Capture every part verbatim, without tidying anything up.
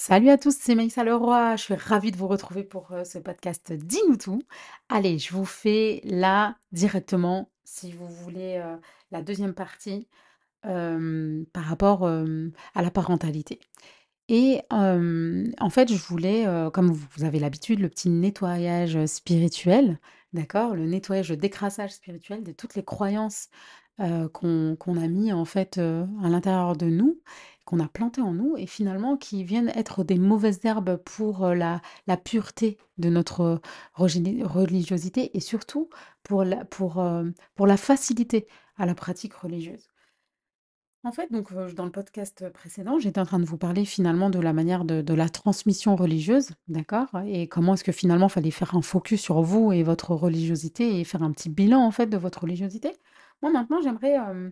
Salut à tous, c'est Maïssa Leroy. Je suis ravie de vous retrouver pour euh, ce podcast Dites-nous tout. Allez, je vous fais là directement, si vous voulez, euh, la deuxième partie euh, par rapport euh, à la parentalité. Et euh, en fait, je voulais, euh, comme vous avez l'habitude, le petit nettoyage spirituel, d'accord? Le nettoyage, le décrassage spirituel de toutes les croyances euh, qu'on qu'on a mis en fait euh, à l'intérieur de nous, qu'on a planté en nous, et finalement qui viennent être des mauvaises herbes pour euh, la, la pureté de notre religiosité et surtout pour la, pour, euh, pour la facilité à la pratique religieuse. En fait, donc, euh, dans le podcast précédent, j'étais en train de vous parler finalement de la manière de, de la transmission religieuse, d'accord? Et comment est-ce que finalement il fallait faire un focus sur vous et votre religiosité et faire un petit bilan en fait de votre religiosité. Moi maintenant, j'aimerais euh,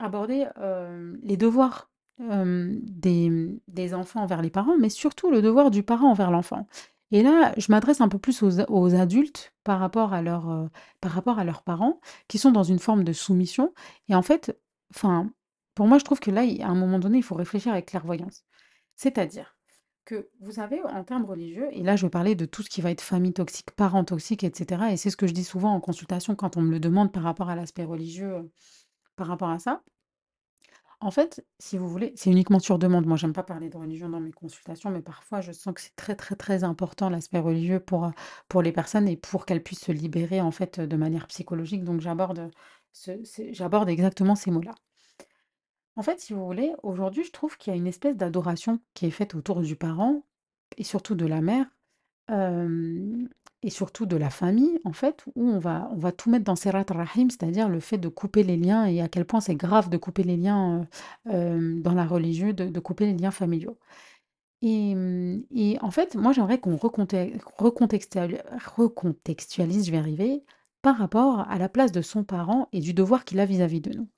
aborder euh, les devoirs euh, des, des enfants envers les parents, mais surtout le devoir du parent envers l'enfant. Et là, je m'adresse un peu plus aux, aux adultes par rapport à leur, euh, par rapport à leurs parents, qui sont dans une forme de soumission. Et en fait, enfin, pour moi, je trouve que là, à un moment donné, il faut réfléchir avec clairvoyance. C'est-à-dire que vous avez, en termes religieux, et là, je vais parler de tout ce qui va être famille toxique, parents toxiques, et cetera. Et c'est ce que je dis souvent en consultation quand on me le demande par rapport à l'aspect religieux, par rapport à ça. En fait, si vous voulez, c'est uniquement sur demande. Moi, j'aime pas parler de religion dans mes consultations, mais parfois, je sens que c'est très, très, très important l'aspect religieux pour, pour les personnes et pour qu'elles puissent se libérer, en fait, de manière psychologique. Donc, j'aborde, ce, ce, j'aborde exactement ces mots-là. En fait, si vous voulez, aujourd'hui, je trouve qu'il y a une espèce d'adoration qui est faite autour du parent, et surtout de la mère, euh, et surtout de la famille, en fait, où on va, on va tout mettre dans Serhat Rahim, c'est-à-dire le fait de couper les liens, et à quel point c'est grave de couper les liens euh, euh, dans la religion, de, de couper les liens familiaux. Et, et en fait, moi, j'aimerais qu'on recontextualise, recontextualise, je vais arriver, par rapport à la place de son parent et du devoir qu'il a vis-à-vis de nous.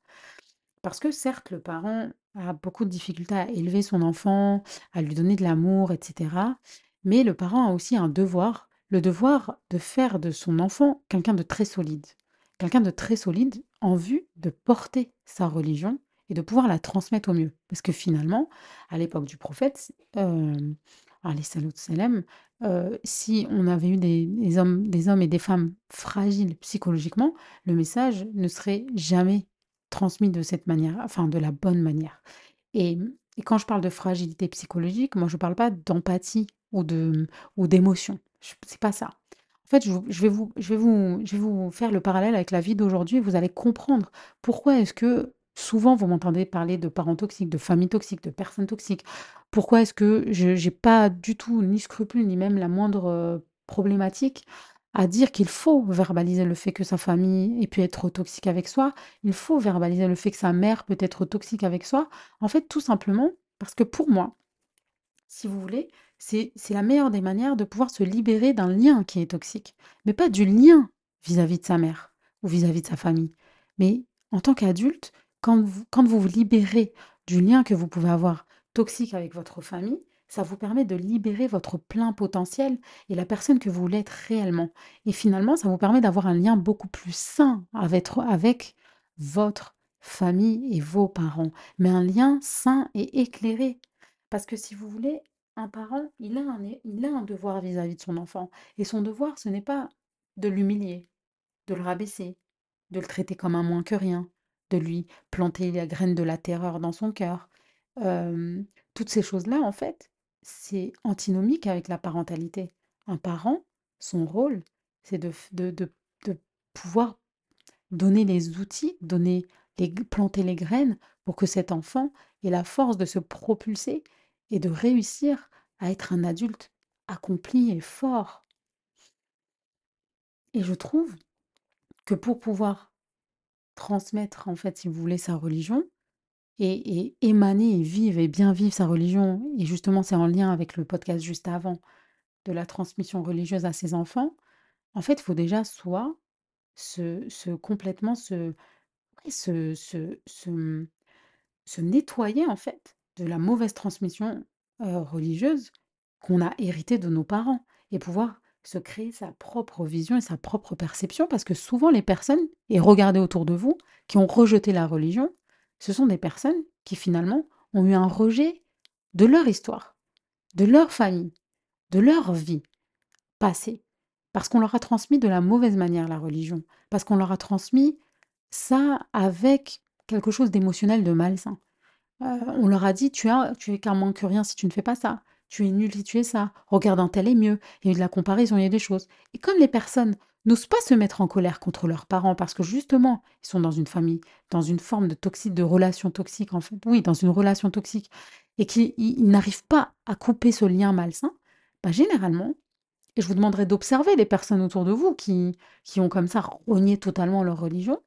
Parce que certes, le parent a beaucoup de difficultés à élever son enfant, à lui donner de l'amour, et cetera. Mais le parent a aussi un devoir, le devoir de faire de son enfant quelqu'un de très solide. Quelqu'un de très solide en vue de porter sa religion et de pouvoir la transmettre au mieux. Parce que finalement, à l'époque du prophète, euh, alayhi salatu wa les de Salem, euh, si on avait eu des, des, hommes, des hommes et des femmes fragiles psychologiquement, le message ne serait jamais transmis de cette manière, enfin de la bonne manière. Et, et quand je parle de fragilité psychologique, moi je ne parle pas d'empathie ou de ou d'émotion. Je, c'est pas ça. En fait, je, je, vais vous, je, vais vous, je vais vous faire le parallèle avec la vie d'aujourd'hui. Vous allez comprendre pourquoi est-ce que souvent vous m'entendez parler de parents toxiques, de familles toxiques, de personnes toxiques. Pourquoi est-ce que je n'ai pas du tout ni scrupule ni même la moindre euh, problématique à dire qu'il faut verbaliser le fait que sa famille ait pu être toxique avec soi, il faut verbaliser le fait que sa mère peut être toxique avec soi. En fait, tout simplement, parce que pour moi, si vous voulez, c'est, c'est la meilleure des manières de pouvoir se libérer d'un lien qui est toxique, mais pas du lien vis-à-vis de sa mère ou vis-à-vis de sa famille. Mais en tant qu'adulte, quand vous, quand vous vous libérez du lien que vous pouvez avoir toxique avec votre famille, ça vous permet de libérer votre plein potentiel et la personne que vous voulez être réellement. Et finalement, ça vous permet d'avoir un lien beaucoup plus sain avec, avec votre famille et vos parents. Mais un lien sain et éclairé. Parce que si vous voulez, un parent, il a un, il a un devoir vis-à-vis de son enfant. Et son devoir, ce n'est pas de l'humilier, de le rabaisser, de le traiter comme un moins que rien, de lui planter la graine de la terreur dans son cœur. Euh, toutes ces choses-là, en fait, c'est antinomique avec la parentalité. Un parent, son rôle, c'est de, de, de, de pouvoir donner les outils, donner les, planter les graines pour que cet enfant ait la force de se propulser et de réussir à être un adulte accompli et fort. Et je trouve que pour pouvoir transmettre, en fait, si vous voulez, sa religion, Et, et émaner et vivre et bien vivre sa religion, et justement c'est en lien avec le podcast juste avant de la transmission religieuse à ses enfants, en fait il faut déjà soit se, se complètement se, se, se, se, se nettoyer en fait de la mauvaise transmission euh, religieuse qu'on a héritée de nos parents et pouvoir se créer sa propre vision et sa propre perception, parce que souvent les personnes, et regardez autour de vous, qui ont rejeté la religion, ce sont des personnes qui finalement ont eu un rejet de leur histoire, de leur famille, de leur vie passée, parce qu'on leur a transmis de la mauvaise manière la religion, parce qu'on leur a transmis ça avec quelque chose d'émotionnel, de malsain. Euh, on leur a dit, tu, as, tu es carrément que rien si tu ne fais pas ça, tu es nul si tu es ça, regarde un tel est mieux, il y a eu de la comparaison, il y a eu des choses. Et comme les personnes n'osent pas se mettre en colère contre leurs parents, parce que justement, ils sont dans une famille, dans une forme de toxique, de relation toxique en fait, oui, dans une relation toxique, et qu'ils ils n'arrivent pas à couper ce lien malsain, bah généralement, et je vous demanderai d'observer les personnes autour de vous qui, qui ont comme ça rogné totalement leur religion,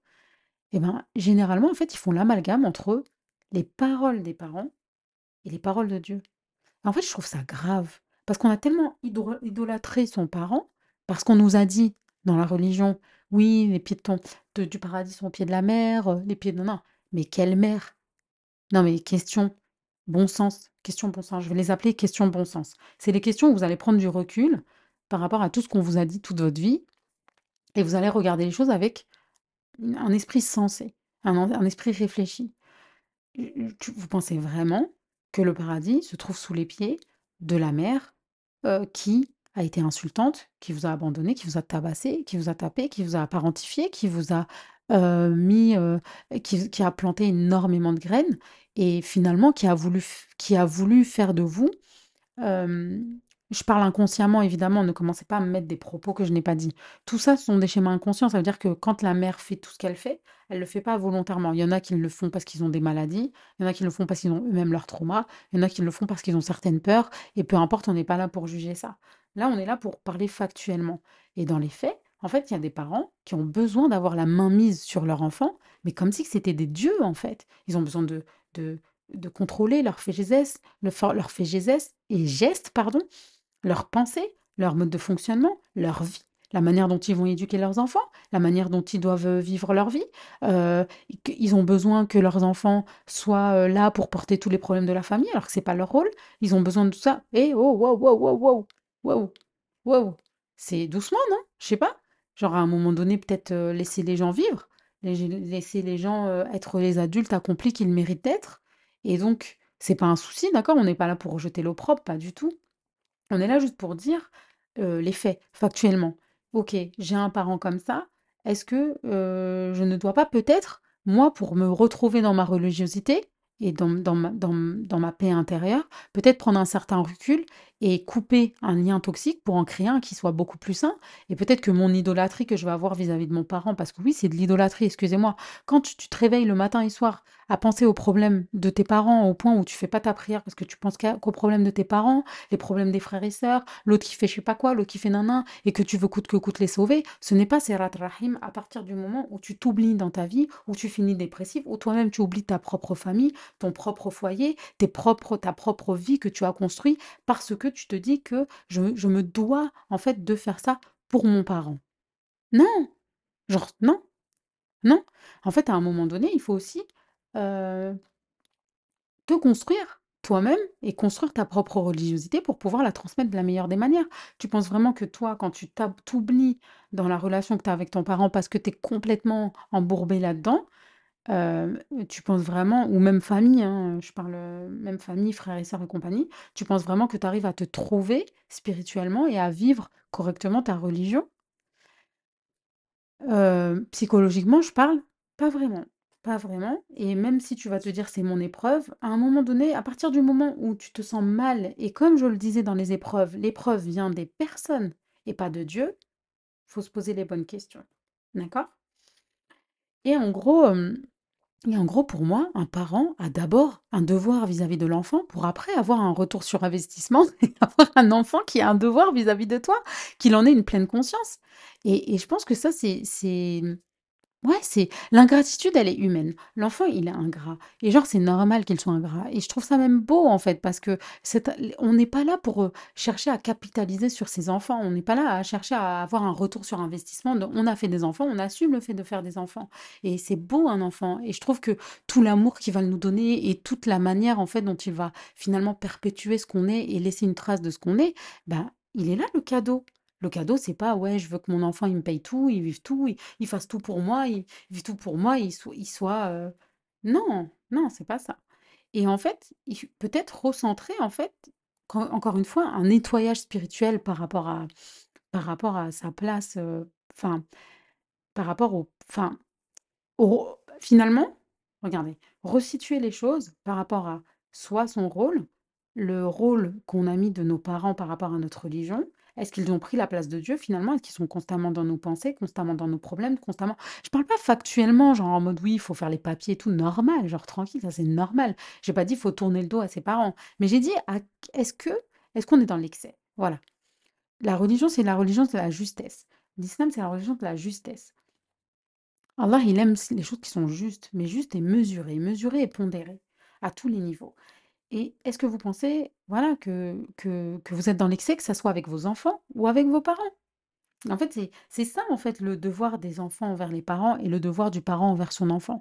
et ben généralement, en fait, ils font l'amalgame entre eux, les paroles des parents et les paroles de Dieu. En fait, je trouve ça grave, parce qu'on a tellement idolâtré son parent, parce qu'on nous a dit, dans la religion, oui, les pieds de ton, de, du paradis sont aux pieds de la mer, les pieds de... Non, non, mais quelle mer? Non, mais question bon sens, question bon sens, je vais les appeler question bon sens. C'est les questions où vous allez prendre du recul par rapport à tout ce qu'on vous a dit toute votre vie, et vous allez regarder les choses avec un esprit sensé, un, un esprit réfléchi. Vous pensez vraiment que le paradis se trouve sous les pieds de la mère euh, qui a été insultante, qui vous a abandonné, qui vous a tabassé, qui vous a tapé, qui vous a parentifié, qui vous a euh, mis, euh, qui, qui a planté énormément de graines et finalement qui a voulu, qui a voulu faire de vous. Euh, je parle inconsciemment évidemment, ne commencez pas à me mettre des propos que je n'ai pas dit. Tout ça ce sont des schémas inconscients, ça veut dire que quand la mère fait tout ce qu'elle fait, elle ne le fait pas volontairement. Il y en a qui le font parce qu'ils ont des maladies, il y en a qui le font parce qu'ils ont eux-mêmes leurs traumas, il y en a qui le font parce qu'ils ont certaines peurs et peu importe, on n'est pas là pour juger ça. Là, on est là pour parler factuellement. Et dans les faits, en fait, il y a des parents qui ont besoin d'avoir la main mise sur leur enfant, mais comme si c'était des dieux, en fait. Ils ont besoin de, de, de contrôler leur fait gestes, leur fait gestes et gestes, pardon, leurs pensées, leur mode de fonctionnement, leur vie, la manière dont ils vont éduquer leurs enfants, la manière dont ils doivent vivre leur vie. Euh, ils ont besoin que leurs enfants soient là pour porter tous les problèmes de la famille, alors que ce n'est pas leur rôle. Ils ont besoin de tout ça. Et oh, wow, wow, wow, wow. Waouh, waouh, c'est doucement, non? Je sais pas. Genre à un moment donné, peut-être euh, laisser les gens vivre, laisser les gens euh, être les adultes accomplis qu'ils méritent d'être. Et donc, c'est pas un souci, d'accord? On n'est pas là pour rejeter l'opprobre, pas du tout. On est là juste pour dire euh, les faits, factuellement. Ok, j'ai un parent comme ça, est-ce que euh, je ne dois pas peut-être, moi, pour me retrouver dans ma religiosité, et dans, dans, ma, dans, dans ma paix intérieure, peut-être prendre un certain recul et couper un lien toxique pour en créer un qui soit beaucoup plus sain. Et peut-être que mon idolâtrie que je vais avoir vis-à-vis de mon parent, parce que oui, c'est de l'idolâtrie, excusez-moi. Quand tu, tu te réveilles le matin et soir à penser aux problèmes de tes parents, au point où tu fais pas ta prière parce que tu penses qu'aux problèmes de tes parents, les problèmes des frères et sœurs, l'autre qui fait je sais pas quoi, l'autre qui fait nanan, et que tu veux coûte que coûte les sauver, ce n'est pas Serhat Rahim à partir du moment où tu t'oublies dans ta vie, où tu finis dépressif, où toi-même tu oublies ta propre famille, ton propre foyer, tes propres, ta propre vie que tu as construite, parce que tu te dis que je, je me dois en fait de faire ça pour mon parent. Non, genre non, non. En fait, à un moment donné, il faut aussi euh, te construire toi-même et construire ta propre religiosité pour pouvoir la transmettre de la meilleure des manières. Tu penses vraiment que toi, quand tu t'oublies dans la relation que tu as avec ton parent parce que tu es complètement embourbé là-dedans, Euh, tu penses vraiment, ou même famille, hein, je parle même famille, frères et sœurs et compagnie, tu penses vraiment que tu arrives à te trouver spirituellement et à vivre correctement ta religion? Euh, psychologiquement, je parle, pas vraiment, pas vraiment. Et même si tu vas te dire c'est mon épreuve, à un moment donné, à partir du moment où tu te sens mal, et comme je le disais dans les épreuves, l'épreuve vient des personnes et pas de Dieu, il faut se poser les bonnes questions, d'accord? Et en gros, euh, et en gros, pour moi, un parent a d'abord un devoir vis-à-vis de l'enfant pour après avoir un retour sur investissement et avoir un enfant qui a un devoir vis-à-vis de toi, qu'il en ait une pleine conscience. Et, et je pense que ça, c'est... c'est... Ouais, c'est... L'ingratitude, elle est humaine. L'enfant, il est ingrat. Et genre, c'est normal qu'il soit ingrat. Et je trouve ça même beau, en fait, parce que c'est... on n'est pas là pour chercher à capitaliser sur ses enfants. On n'est pas là à chercher à avoir un retour sur investissement. On a fait des enfants, on assume le fait de faire des enfants. Et c'est beau, un enfant. Et je trouve que tout l'amour qu'il va nous donner et toute la manière, en fait, dont il va finalement perpétuer ce qu'on est et laisser une trace de ce qu'on est, ben, il est là, le cadeau. Le cadeau, c'est pas, ouais, je veux que mon enfant, il me paye tout, il vive tout, il, il fasse tout pour moi, il, il vive tout pour moi, il soit... Il soit euh... Non, non, c'est pas ça. Et en fait, peut-être recentrer, en fait, encore une fois, un nettoyage spirituel par rapport à, par rapport à sa place, euh, enfin, par rapport au, enfin, au, finalement, regardez, resituer les choses par rapport à soit son rôle, le rôle qu'on a mis de nos parents par rapport à notre religion. Est-ce qu'ils ont pris la place de Dieu finalement? Est-ce qu'ils sont constamment dans nos pensées, constamment dans nos problèmes, constamment... Je parle pas factuellement, genre en mode oui, il faut faire les papiers et tout, normal, genre tranquille, ça c'est normal. J'ai pas dit il faut tourner le dos à ses parents, mais j'ai dit à... est-ce que est-ce qu'on est dans l'excès? Voilà. La religion, c'est la religion de la justesse. L'islam, c'est la religion de la justesse. Allah, il aime les choses qui sont justes, mais justes et mesurées, mesurées et pondérées à tous les niveaux. Et est-ce que vous pensez, voilà, que, que, que vous êtes dans l'excès, que ce soit avec vos enfants ou avec vos parents? En fait, c'est, c'est ça, en fait, le devoir des enfants envers les parents et le devoir du parent envers son enfant.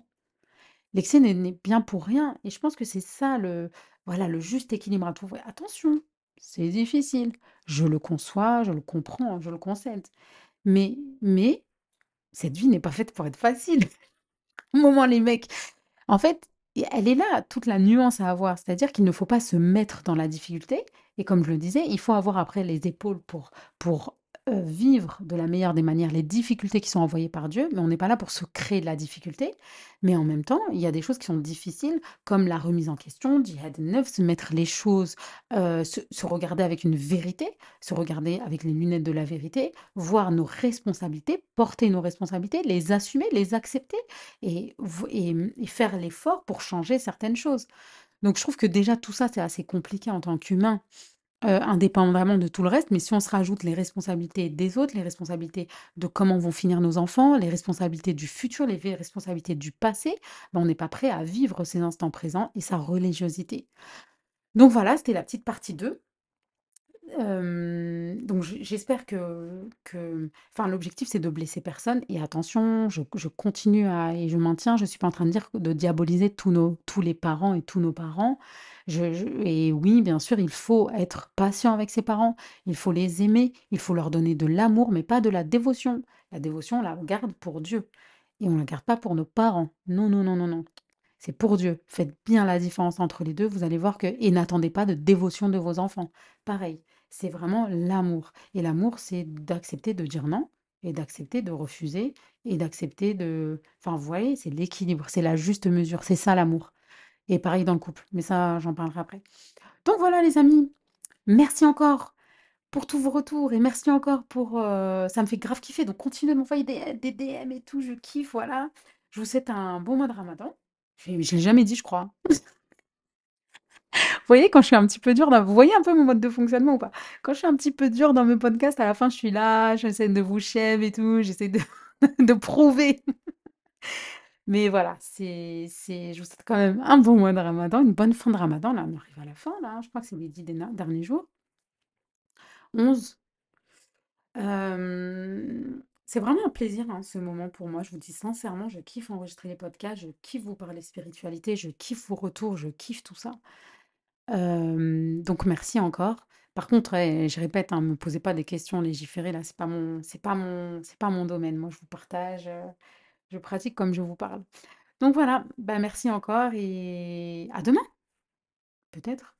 L'excès n'est, n'est bien pour rien. Et je pense que c'est ça, le, voilà, le juste équilibre à trouver. Attention, c'est difficile. Je le conçois, je le comprends, je le concède. Mais, mais cette vie n'est pas faite pour être facile. Au moment, les mecs... En fait... Et elle est là, toute la nuance à avoir, c'est-à-dire qu'il ne faut pas se mettre dans la difficulté, et comme je le disais, il faut avoir après les épaules pour, pour euh, vivre de la meilleure des manières les difficultés qui sont envoyées par Dieu, mais on n'est pas là pour se créer de la difficulté, mais en même temps, il y a des choses qui sont difficiles, comme la remise en question, Jihad nafs, se mettre les choses, euh, se, se regarder avec une vérité, se regarder avec les lunettes de la vérité, voir nos responsabilités, porter nos responsabilités, les assumer, les accepter et, et, et faire l'effort pour changer certaines choses. Donc je trouve que déjà tout ça c'est assez compliqué en tant qu'humain, euh, indépendamment de tout le reste, mais si on se rajoute les responsabilités des autres, les responsabilités de comment vont finir nos enfants, les responsabilités du futur, les responsabilités du passé, ben on n'est pas prêt à vivre ces instants présents et sa religiosité. Donc voilà, c'était la petite partie deux. Euh, donc j'espère que, que enfin, l'objectif c'est de blesser personne et attention, je, je continue à, et je maintiens, je ne suis pas en train de dire de diaboliser tous, nos, tous les parents et tous nos parents je, je, et oui bien sûr il faut être patient avec ses parents, il faut les aimer, il faut leur donner de l'amour mais pas de la dévotion. La dévotion on la garde pour Dieu et on ne la garde pas pour nos parents, non non non non non. C'est pour Dieu. Faites bien la différence entre les deux. Vous allez voir que... Et n'attendez pas de dévotion de vos enfants. Pareil, c'est vraiment l'amour. Et l'amour, c'est d'accepter de dire non et d'accepter de refuser et d'accepter de... Enfin, vous voyez, c'est l'équilibre, c'est la juste mesure. C'est ça, l'amour. Et pareil dans le couple. Mais ça, j'en parlerai après. Donc voilà, les amis. Merci encore pour tous vos retours et merci encore pour... Euh... Ça me fait grave kiffer. Donc, continuez de m'envoyer des, des D M et tout. Je kiffe, voilà. Je vous souhaite un bon mois de Ramadan. Je ne l'ai jamais dit, je crois. Vous voyez, quand je suis un petit peu dure, dans... vous voyez un peu mon mode de fonctionnement ou pas? Quand je suis un petit peu dure dans mes podcasts, à la fin, je suis là, j'essaie de vous chèvre et tout, j'essaie de, de prouver. Mais voilà, c'est, c'est... je vous souhaite quand même un bon mois de Ramadan, une bonne fin de Ramadan. Là, on arrive à la fin, là. Je crois que c'est les dix derniers jours. onze. Euh... C'est vraiment un plaisir hein, ce moment pour moi, je vous dis sincèrement, je kiffe enregistrer les podcasts, je kiffe vous parler spiritualité, je kiffe vos retours, je kiffe tout ça. Euh, donc merci encore. Par contre, eh, je répète, ne hein, me posez pas des questions légiférées, là, c'est pas mon, c'est pas mon, c'est pas mon domaine. Moi, je vous partage, je pratique comme je vous parle. Donc voilà, bah, merci encore et à demain, peut-être.